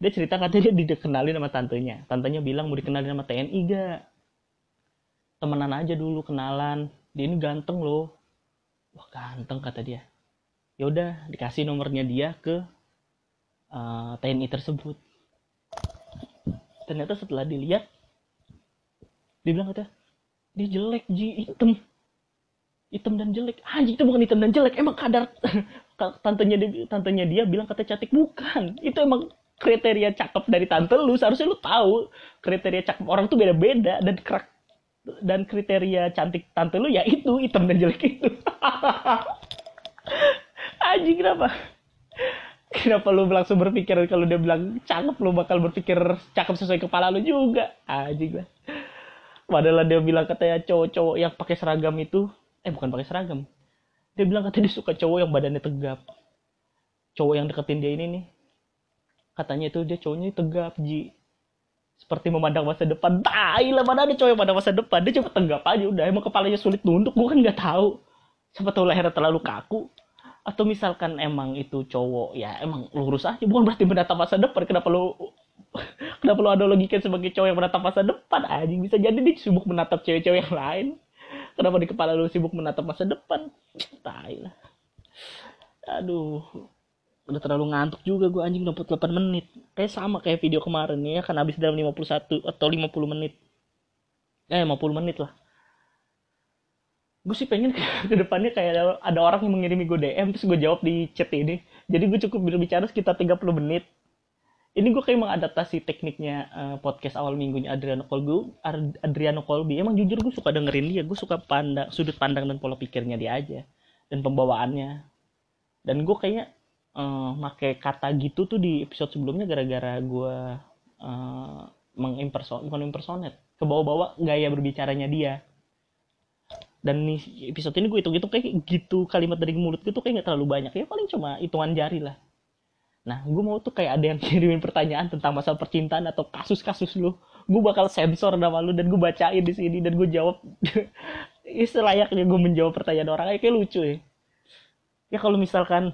Dia cerita katanya dia dikenalin sama tantenya bilang mau dikenalin sama TNI gak, temenan aja dulu, kenalan, dia ini ganteng loh, wah ganteng kata dia. Ya udah dikasih nomornya dia ke TNI tersebut. Ternyata setelah dilihat dia bilang katanya dia jelek, hitam dan jelek. Anjing, itu bukan hitam dan jelek, emang kadar. Tantenya dia bilang katanya cantik, bukan. Itu emang kriteria cakep dari tante lu, seharusnya lu tahu kriteria cakep orang tuh beda-beda, dan kriteria cantik tante lu ya itu hitam dan jelek itu. Anjing, kenapa lu langsung berpikir kalau dia bilang cakep lu bakal berpikir cakep sesuai kepala lu juga. Anjing lah, padahal dia bilang katanya cowok-cowok yang pakai seragam itu bukan pakai seragam, dia bilang katanya dia suka cowok yang badannya tegap. Cowok yang deketin dia ini nih katanya itu dia cowoknya tegap, seperti memandang masa depan. Tai lah, mana ada cowok yang pada masa depan, dia cuma tegap aja udah, emang kepalanya sulit nunduk. Gue kan nggak tahu, siapa tahu lahirnya terlalu kaku. Atau misalkan emang itu cowok, ya emang lurus aja. Bukan berarti menatap masa depan. Kenapa lu analogikan sebagai cowok yang menatap masa depan? Anjing, bisa jadi dia sibuk menatap cewek-cewek yang lain. Kenapa di kepala lu sibuk menatap masa depan? Tai lah. Aduh, udah terlalu ngantuk juga gue anjing, 28 menit. Kayak sama kayak video kemarin ya, kan habis dalam 51 atau 50 menit. 50 menit lah. Gue sih pengen ke depannya kayak ada orang yang mengirimi gue DM, terus gue jawab di chat ini. Jadi gue cukup berbicara sekitar 30 menit. Ini gue kayak mengadaptasi tekniknya podcast awal minggunya Adriano Colby. Emang jujur gue suka dengerin dia. Gue suka sudut pandang dan pola pikirnya dia aja. Dan pembawaannya. Dan gue kayaknya pakai kata gitu tuh di episode sebelumnya gara-gara gue bukan impersonate. Kebawa-bawa gaya berbicaranya dia. Dan episode ini gue hitung-hitung kayak gitu, kalimat dari mulut gue tuh kayak gak terlalu banyak. Ya paling cuma hitungan jari lah. Nah, gue mau tuh kayak ada yang kirimin pertanyaan tentang masalah percintaan atau kasus-kasus lu. Gue bakal sensor nama lu dan gue bacain di sini. Dan gue jawab, selayaknya gue menjawab pertanyaan orang. Kayak lucu ya. Ya kalau misalkan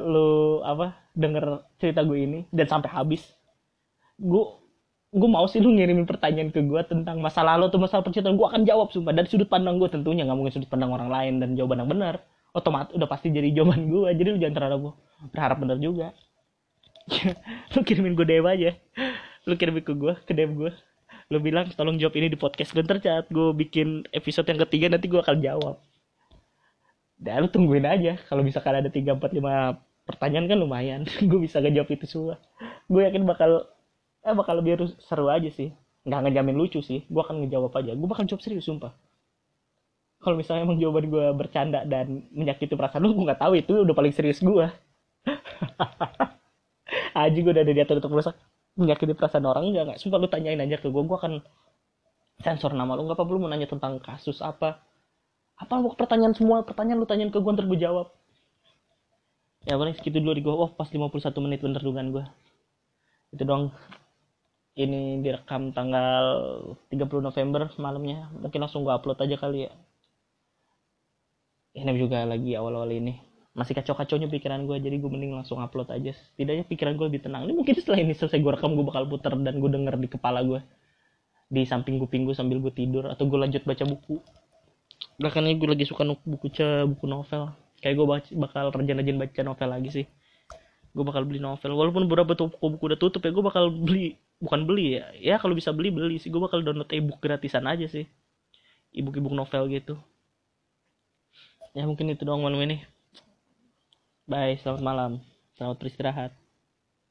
lu denger cerita gue ini dan sampai habis. Gue gue mau sih lu ngirimin pertanyaan ke gue tentang masalah lo tuh, masalah percintaan, gue akan jawab sumpah dari sudut pandang gue tentunya, nggak mungkin sudut pandang orang lain, dan jawaban yang benar otomatis udah pasti jadi jawaban gue. Jadi lu jangan terlalu berharap benar juga. Lu kirimin gue DM aja, lu kirimin ke gue, ke DM gue, lu bilang tolong jawab ini di podcast gue, tercatat gue bikin episode yang ketiga nanti gue akan jawab. Dan lu tungguin aja, kalau misalkan ada 3, 4, 5 pertanyaan kan lumayan. Gue bisa ngejawab itu semua. Gue yakin bakal lebih seru aja sih. Nggak ngejamin lucu sih, gue akan ngejawab aja. Gue bakal jawab serius sumpah. Kalau misalnya emang jawaban gue bercanda dan menyakiti perasaan lu, gue nggak tahu, itu udah paling serius gue. Aji, gue udah ada diatur untuk merusak menyakiti perasaan orang, nggak. Sumpah lu tanyain aja ke gue akan sensor nama lu. Nggak apa, lu mau nanya tentang kasus apa lu, pertanyaan semua pertanyaan lu tanyain ke gue, ntar gue jawab. Ya paling segitu dulu di gue. Wah, pas 51 menit bener dugaan gue. Itu doang. Ini direkam tanggal 30 November malamnya. Mungkin langsung gue upload aja kali ya. Ini juga lagi awal-awal ini. Masih kacau-kacaunya pikiran gue. Jadi gue mending langsung upload aja. Setidaknya pikiran gue lebih tenang. Ini mungkin setelah ini selesai gue rekam, gue bakal puter dan gue denger di kepala gue. Di samping kuping gue sambil gue tidur. Atau gue lanjut baca buku. Belakangan gue lagi suka buku novel. Kayak gue bakal rajin-rajin baca novel lagi sih. Gue bakal beli novel. Walaupun beberapa toko buku udah tutup ya. Gue bakal beli. Bukan beli ya. Ya kalau bisa beli sih. Gue bakal download e-book gratisan aja sih. E-book novel gitu. Ya mungkin itu doang malam ini. Bye, selamat malam. Selamat beristirahat.